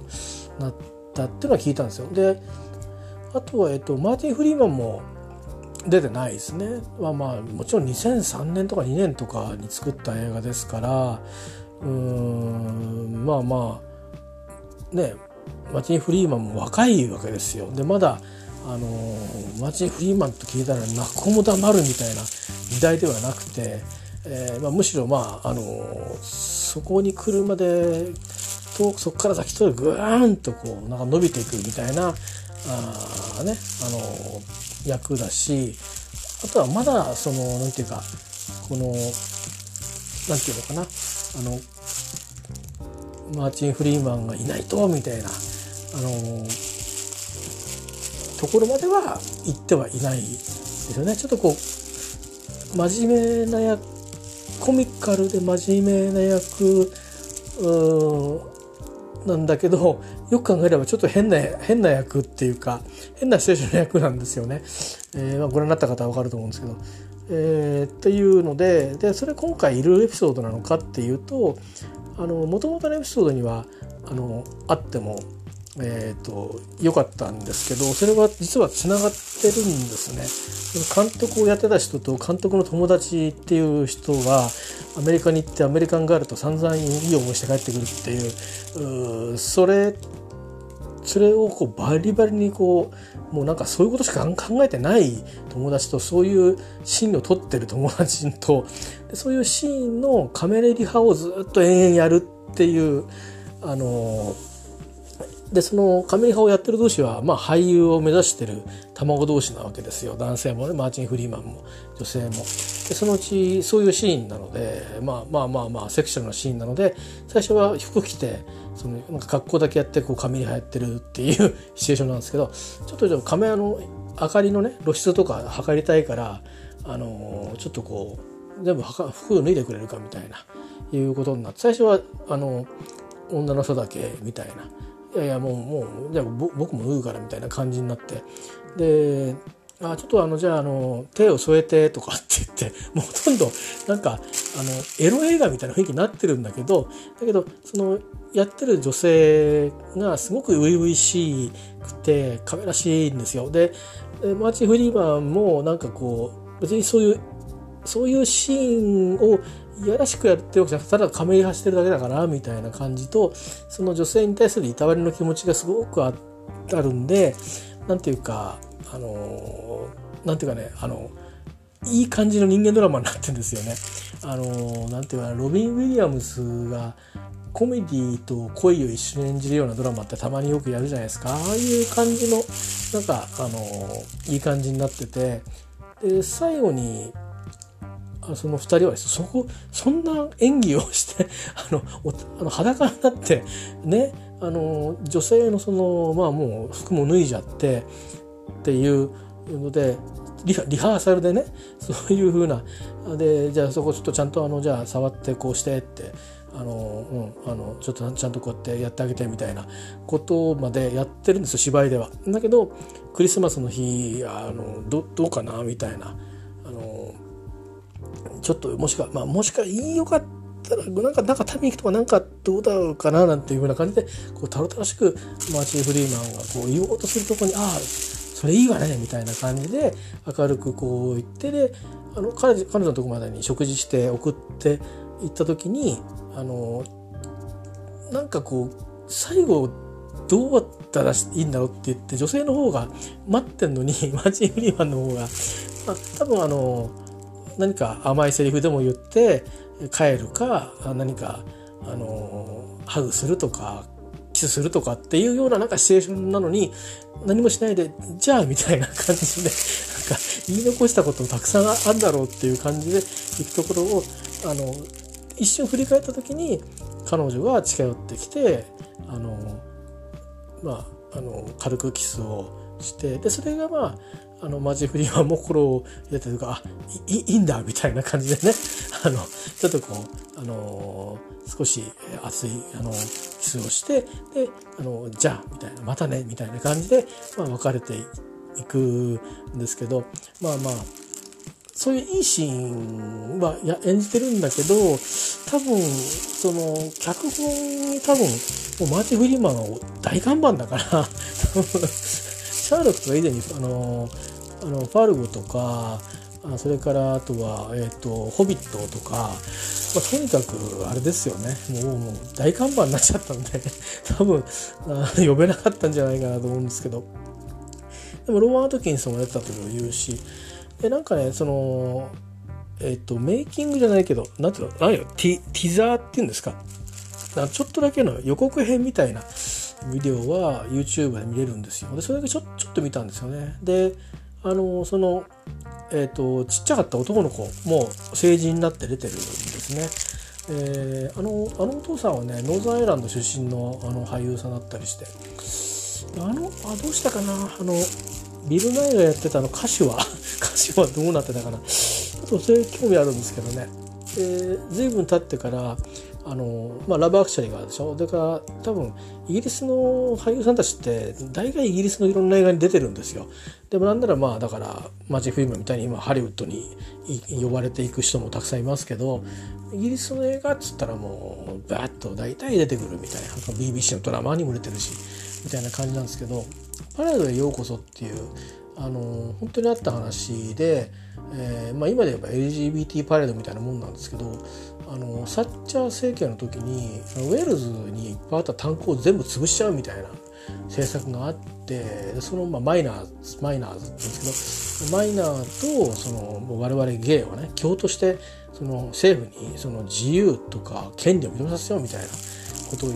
なったっていうのは聞いたんですよ。であとは、マーティン・フリーマンも出てないですね。もちろん2003年とか2年とかに作った映画ですからマーティン・フリーマンも若いわけですよ。でまだマーティン・フリーマンと聞いたら泣く子も黙るみたいな時代ではなくて、むしろそこに来るまでとそこから先とぐーんとこうなんか伸びていくみたいな役だし、あとはまだそのなんていうかこのなんていうのかなマーティン・フリーマンがいないとみたいなところまでは行ってはいないですよね。ちょっとこう真面目な役コミカルで真面目な役なんだけど、よく考えればちょっと変な役っていうか変なシチュエーションの役なんですよね。ご覧になった方は分かると思うんですけど、っていうので、それ今回いるエピソードなのかっていうともともとのエピソードにはあっても良かったんですけど、それは実はつながってるんですね。監督をやってた人と監督の友達っていう人がアメリカに行ってアメリカンガールと散々いい思いして帰ってくるっていうそれをこうバリバリにこうもうなんかそういうことしか考えてない友達とそういうシーンを撮ってる友達とそういうシーンのカメラリハをずっと延々やるっていうでそのカメリハをやってる同士は、俳優を目指してる卵同士なわけですよ。男性もねマーティン・フリーマンも女性も。でそのうちそういうシーンなのでセクシャルなシーンなので最初は服着てなんか格好だけやってこうカメリハやってるっていうシチュエーションなんですけど、ちょっとじゃあカメラの明かりのね露出とか測りたいからちょっとこう全部服を脱いでくれるかみたいないうことになって、最初は女の人だけみたいな。いやもうじゃあ僕も脱ぐからみたいな感じになって、でちょっとじゃあ手を添えてとかって言ってもうほとんどなんかエロ映画みたいな雰囲気になってるんだけど、そのやってる女性がすごく初々しくて可愛らしいんですよ。でマーティン・フリーマンもなんかこう別にそういうシーンをいやらしくやっておくじゃなくてただカメリハしてるだけだからみたいな感じと、その女性に対するいたわりの気持ちがすごくあるんで、なんていうかなんていうかねいい感じの人間ドラマになってるんですよね。なんていうかロビン・ウィリアムスがコメディと恋を一緒に演じるようなドラマってたまによくやるじゃないですか。ああいう感じのなんかいい感じになってて、で最後にその2人はそんな演技をして裸になってね女性のそのもう服も脱いじゃってっていうのでリハーサルでね、そういう風なで、じゃあそこちょっとちゃんとじゃあ触ってこうしてってちょっとちゃんとこうやってやってあげてみたいなことまでやってるんですよ、芝居では。だけどクリスマスの日どうかなみたいな、ちょっともしかよかったらなんか食べに行くとかなんかどうだろうかななんていう風な感じでこうたどたどしくマーチン・フリーマンがこう言おうとするとこに、ああそれいいわねみたいな感じで明るくこう言って、で彼女のとこまでに食事して送って行った時になんかこう最後どうだったらいいんだろうって言って、女性の方が待ってんのにマーチン・フリーマンの方が、まあ、多分何か甘いセリフでも言って帰るか、何かハグするとかキスするとかっていうようななんかシチュエーションなのに、何もしないでじゃあみたいな感じでなんか言い残したこともたくさんあるんだろうっていう感じで行くところを一瞬振り返った時に彼女が近寄ってきて軽くキスをして、でそれがマジフリーマンも心を入れてるとか、いいんだみたいな感じでね、ちょっとこう少し熱いキスをして、でじゃあみたいな、またねみたいな感じで、別れていくんですけど、そういういいシーンは演じてるんだけど、多分その脚本にもうマーチン・フリーマンは大看板だから、シャーロックとか以前にファルゴとか、それからあとはホビットとか、とにかくあれですよね、もう大看板になっちゃったんで多分呼べなかったんじゃないかなと思うんですけど、でもローマン・アトキンソンもやったというし。なんかね、メイキングじゃないけど、なんていうの、ティザーっていうんですか、ちょっとだけの予告編みたいなビデオは YouTube で見れるんですよ。でそれだけちょっと見たんですよね。でちっちゃかった男の子も成人になって出てるんですね。お父さんはね、ノーザンアイランド出身の俳優さんだったりして、どうしたかな、ビル・ナイがやってた歌手はどうなってたかな、ちょっとそれ興味あるんですけどね。随分経ってからラブ・アクチュアリーがあるでしょ。だから多分イギリスの俳優さんたちって大概イギリスのいろんな映画に出てるんですよ。でもなんならだからマーチン・フリーマンみたいに今ハリウッドに呼ばれていく人もたくさんいますけど、イギリスの映画っつったらもうバーッと大体出てくるみたいな、BBC のドラマにも出てるしみたいな感じなんですけど、パラダイスへようこそっていう本当にあった話で、今で言えば LGBT パレードみたいなもんなんですけど、サッチャー政権の時にウェールズにいっぱいあった炭鉱を全部潰しちゃうみたいな政策があって、そのマイナーズって言うんですけど、マイナーと我々ゲイをね共闘して政府に自由とか権利を認めさせようみたいなことを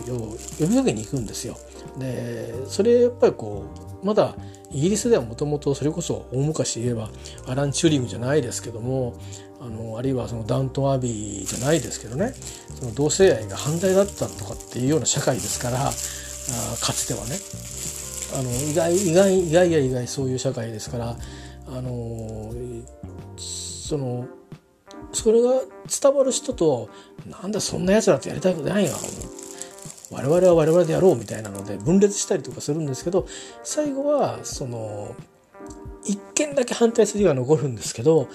呼びかけに行くんですよ。でそれやっぱりこうまだイギリスではもともとそれこそ大昔言えばアラン・チューリングじゃないですけども、あるいはダウントン・アビーじゃないですけどね、同性愛が犯罪だったとかっていうような社会ですから、かつてはね意外や意外そういう社会ですから、それが伝わる人と、なんだそんなやつらとやりたいことないよ、我々は我々でやろうみたいなので分裂したりとかするんですけど、最後は一見だけ反対筋が残るんですけど、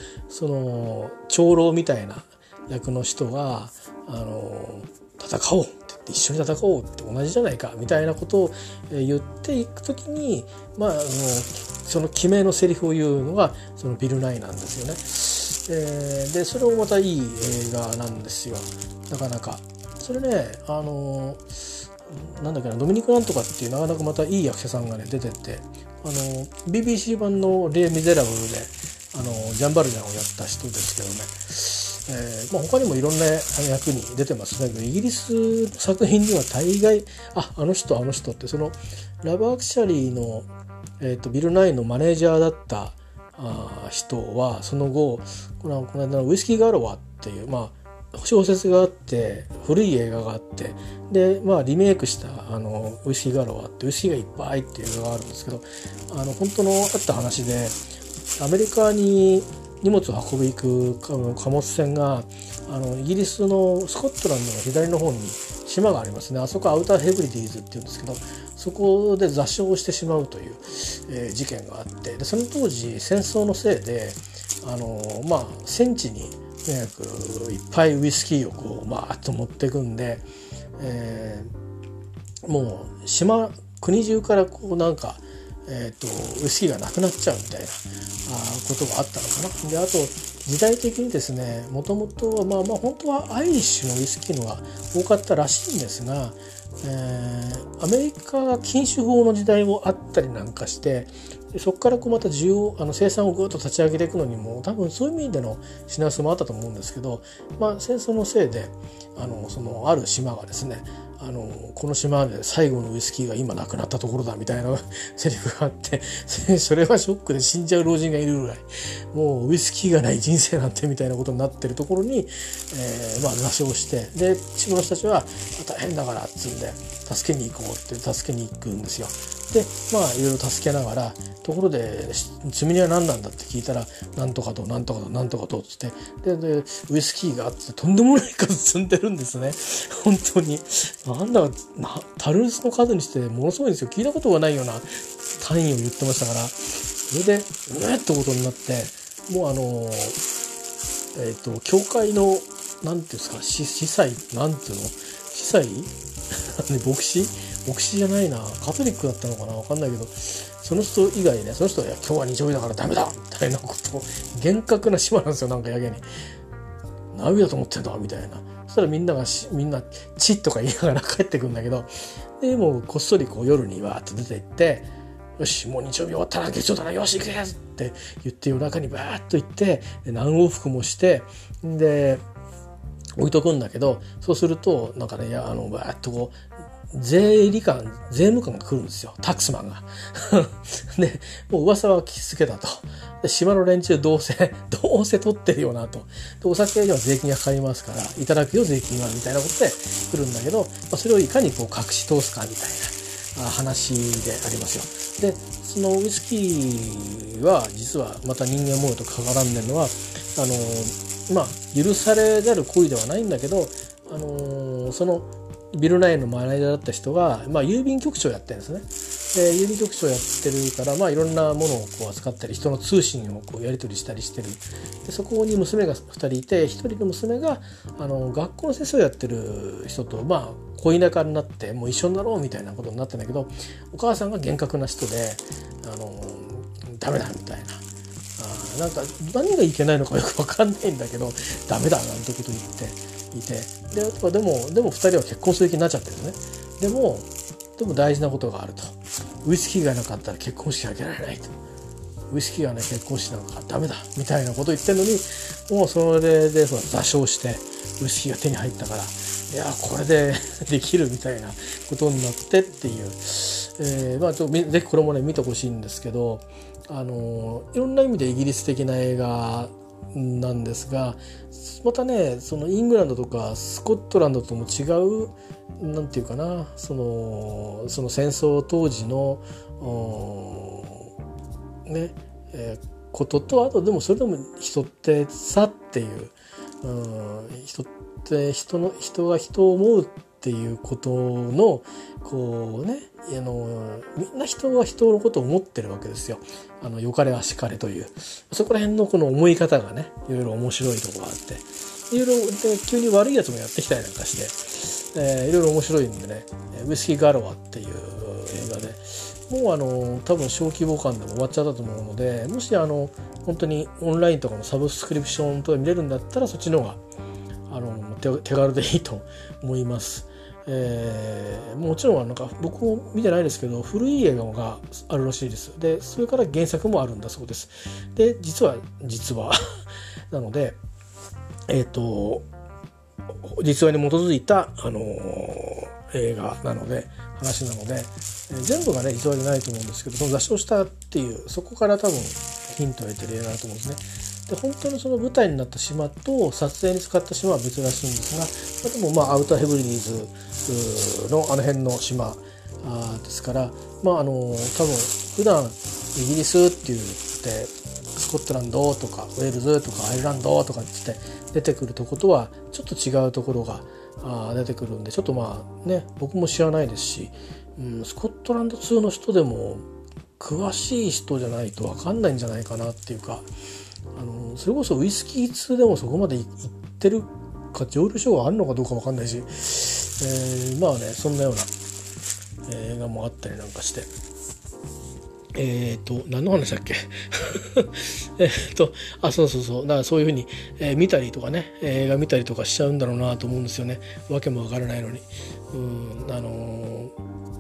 長老みたいな役の人が戦おうって言って、一緒に戦おうって同じじゃないかみたいなことを言っていくときに、その決めのセリフを言うのがビル・ナイなんですよね。でそれもまたいい映画なんですよ。なかなかそれね、ドミニク・なんとかっていうなかなかまたいい役者さんがね出てて、BBC 版の「レ・ミゼラブル」でジャン・バルジャンをやった人ですけどね、他にもいろんな役に出てますね。イギリスの作品には大概あの人ってラブ・アクシャリーの、ビル・ナイのマネージャーだった人はその後この間の「ウイスキー・ガロワ」っていう小説があって、古い映画があって、でリメイクしたウイスキーガロアってウイスキーがいっぱいっていう映画があるんですけど、本当のあった話でアメリカに荷物を運び行く貨物船がイギリスのスコットランドの左の方に島がありますね。あそこアウターヘブリディーズっていうんですけど、そこで座礁してしまうという、事件があって、でその当時戦争のせいで戦地にとにかくいっぱいウイスキーをこうバーッと持っていくんで、もう国中からこうなんかウイスキーがなくなっちゃうみたいなことがあったのかな。であと時代的にですね、もともとは本当はアイリッシュのウイスキーのが多かったらしいんですが、アメリカが禁酒法の時代もあったりなんかして、そこからこうまた需要生産をぐっと立ち上げていくのにも多分そういう意味での品薄もあったと思うんですけど、戦争のせいである島がですね、この島で最後のウイスキーが今なくなったところだみたいなセリフがあって、それはショックで死んじゃう老人がいるぐらい、もうウイスキーがない人生なんてみたいなことになってるところに、座礁して、で島の人たちは大変だからっつうんで助けに行こうって助けに行くんですよ。でいろいろ助けながら、ところで積み荷は何なんだって聞いたら、なんとかとなんとかとなんとかとっつって、でウイスキーがあってとんでもない数積んでるんですね。本当になんだか樽の数にしてものすごいんですよ。聞いたことがないような単位を言ってましたから、それでうえってことになって、もう教会のなんていうんですか、司祭なんていうの、司祭牧師じゃないな、カトリックだったのかな分かんないけど、その人以外ね、その人は今日は日曜日だからダメだみたいなことを厳格な島なんですよ。なんかやけに何だと思ってんだみたいな。そしたらみんなチッとか言いながら帰ってくるんだけど、でもこっそりこう夜にわーって出て行って、よしもう日曜日終わったな、月曜だな、よし行くぜって言って夜中にバーッと行って、で何往復もして、で置いとくんだけど、そうするとなんかね、バーッとこう税務官が来るんですよ、タックスマンがでもう噂は聞きつけたと。で島の連中どうせ取ってるよなと。でお酒には税金がかかりますからいただくよ税金はみたいなことで来るんだけど、それをいかにこう隠し通すかみたいな話でありますよ。でそのウイスキーは実はまた人間模様と関わらんでるのは許されざる行為ではないんだけど、そのビルナインのマネージャーだった人が、郵便局長やってるんですね。で郵便局長やってるから、いろんなものをこう扱ったり、人の通信をこうやり取りしたりしてる。でそこに娘が2人いて、1人の娘が学校の先生をやってる人と恋仲になって、もう一緒になろうみたいなことになってんだけど、お母さんが厳格な人でダメだみたいな。なんか何がいけないのかよく分かんないんだけどダメだなんてこと言っていて、でも2人は結婚する気になっちゃってるんですね。でも大事なことがあると。ウイスキーがなかったら結婚式は開けられないと。ウイスキーがね結婚式なんかダメだみたいなこと言ってるのに、もうそれで座礁してウイスキーが手に入ったから、いやこれでできるみたいなことになってっていう、ぜひこれもね見てほしいんですけど、いろんな意味でイギリス的な映画なんですが、またねそのイングランドとかスコットランドとも違う何て言うかな、その戦争当時のことと、あとでもそれでも人ってさっていう、人って人が人を思うっていうことのこうね、みんな人は人のことを思ってるわけですよ。良かれ悪しかれという、そこら辺のこの思い方がねいろいろ面白いとこがあって、いろいろで急に悪いやつもやってきたりなんかして、いろいろ面白いんでね、ウイスキーガロアっていう映画で、もう多分小規模感でも終わっちゃったと思うので、もし本当にオンラインとかのサブスクリプションとか見れるんだったら、そっちの方が手軽でいいと思います。もちろん僕も見てないですけど、古い映画があるらしいです。でそれから原作もあるんだそうです。で実はなので実話に基づいた映画なので話なので、全部がね実話じゃないと思うんですけど、その座礁したっていう、そこから多分ヒントを得てる映画だと思うんですね。で本当にその舞台になった島と撮影に使った島は別らしいんですが、でもアウターヘブリディーズのあの辺の島ですから、多分普段イギリスって言ってスコットランドとかウェールズとかアイルランドとかって出てくるとことはちょっと違うところが出てくるんで、ちょっとまあね僕も知らないですし、スコットランド2の人でも詳しい人じゃないと分かんないんじゃないかなっていうか、それこそウイスキー2でもそこまでいってるか蒸留所があるのかどうか分かんないし、まあねそんなような映画もあったりなんかして、何の話だっけそうだからそういう風に、見たりとかね映画見たりとかしちゃうんだろうなと思うんですよね、わけもわからないのに。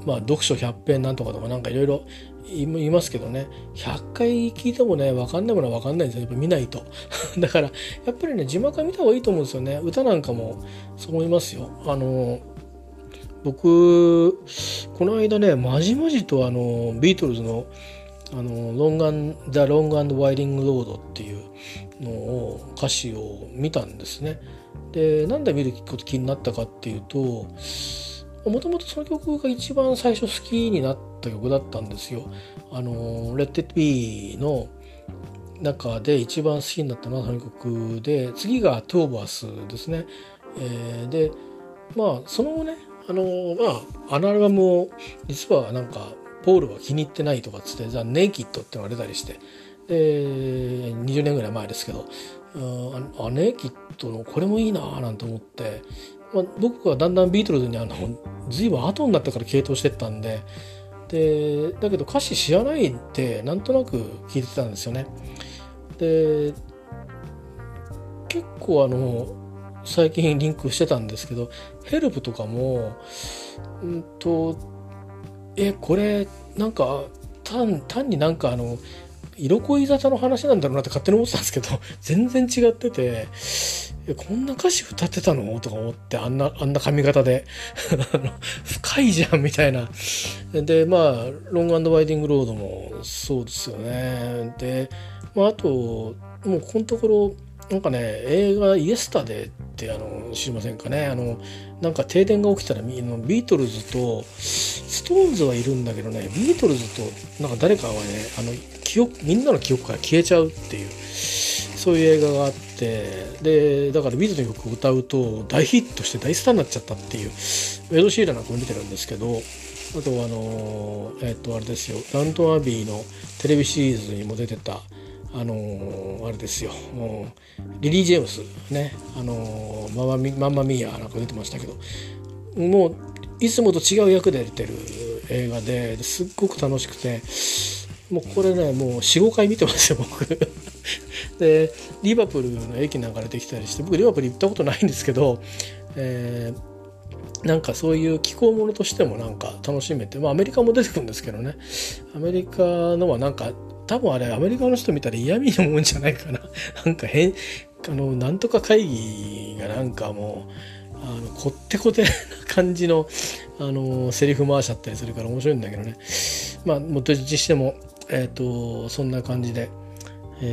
まあ読書100編なんとかとかなんかいろいろ言いますけどね、100回聞いてもね分かんないものは分かんないんですよ、やっぱ見ないとだからやっぱりね字幕は見た方がいいと思うんですよね。歌なんかもそう思いますよ。僕この間ねまじまじとビートルズの「The Long and Winding Road」っていうのを歌詞を見たんですね。でなんで見ること気になったかっていうと、もともとその曲が一番最初好きになった曲だったんですよ。Let It Be の中で一番好きになったのはその曲で、次が Two of Us ですね。でまあその後ねあのアルバムを実はなんかポールは気に入ってないとかっつって「ザ・ネイキッド」ってのが出たりして、で20年ぐらい前ですけど「ネイキッドのこれもいいな」なんて思って、まあ、僕がだんだんビートルズに随分後になったから傾倒してったんで、でだけど歌詞知らないってなんとなく聞いてたんですよね。で結構最近リンクしてたんですけど、ヘルプとかもこれなんか単になんか色恋沙汰の話なんだろうなって勝手に思ってたんですけど全然違ってて、こんな歌詞歌ってたのとか思って、あんな髪型で深いじゃんみたいな。でまあロング&ワイディングロードもそうですよね。で、まあ、あともうこのところなんかね映画「イエスタデー」って知りませんかね、なんか停電が起きたらビートルズとストーンズはいるんだけどね、ビートルズとなんか誰かはねみんなの記憶から消えちゃうっていうそういう映画があって、でだからビートルズの曲を歌うと大ヒットして大スターになっちゃったっていうエド・シーランなんかも出てるんですけど、あとあれですよ「ダウントン・アビー」のテレビシリーズにも出てた。あれですよ、リリー・ジェームスね、マンマミーアなんか出てましたけど、もういつもと違う役で出てる映画ですっごく楽しくて、もうこれねもう 4,5 回見てますよ僕でリバプールの駅なんか出てきたりして、僕リバプール行ったことないんですけど、なんかそういう気候ものとしてもなんか楽しめて、まあアメリカも出てくるんですけどね、アメリカのはなんか多分あれアメリカの人見たら嫌味に思うんじゃないかななんかなんとか会議がなんかもうこってこてな感じのセリフ回しちゃったりするから面白いんだけどね。まあどっちにしてもそんな感じで、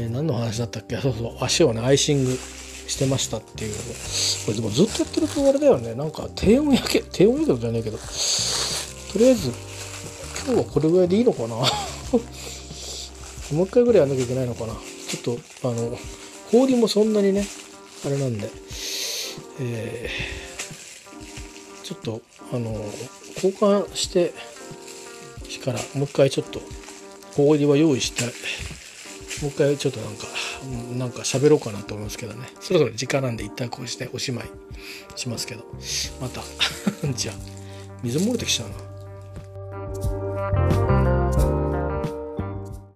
何の話だったっけ、そう足をねアイシングしてましたっていう。これでもずっとやってるとあれだよね、なんか低温やけどじゃねえけど、とりあえず今日はこれぐらいでいいのかなもう一回ぐらいやんなきゃいけないのかな。ちょっと氷もそんなにねあれなんで、ちょっと交換してからもう一回ちょっと氷は用意してもう一回ちょっとなんか喋ろうかなと思いますけどね、そろそろ時間なんで一旦こうしておしまいしますけど、またじゃあ水漏れてきちゃうな。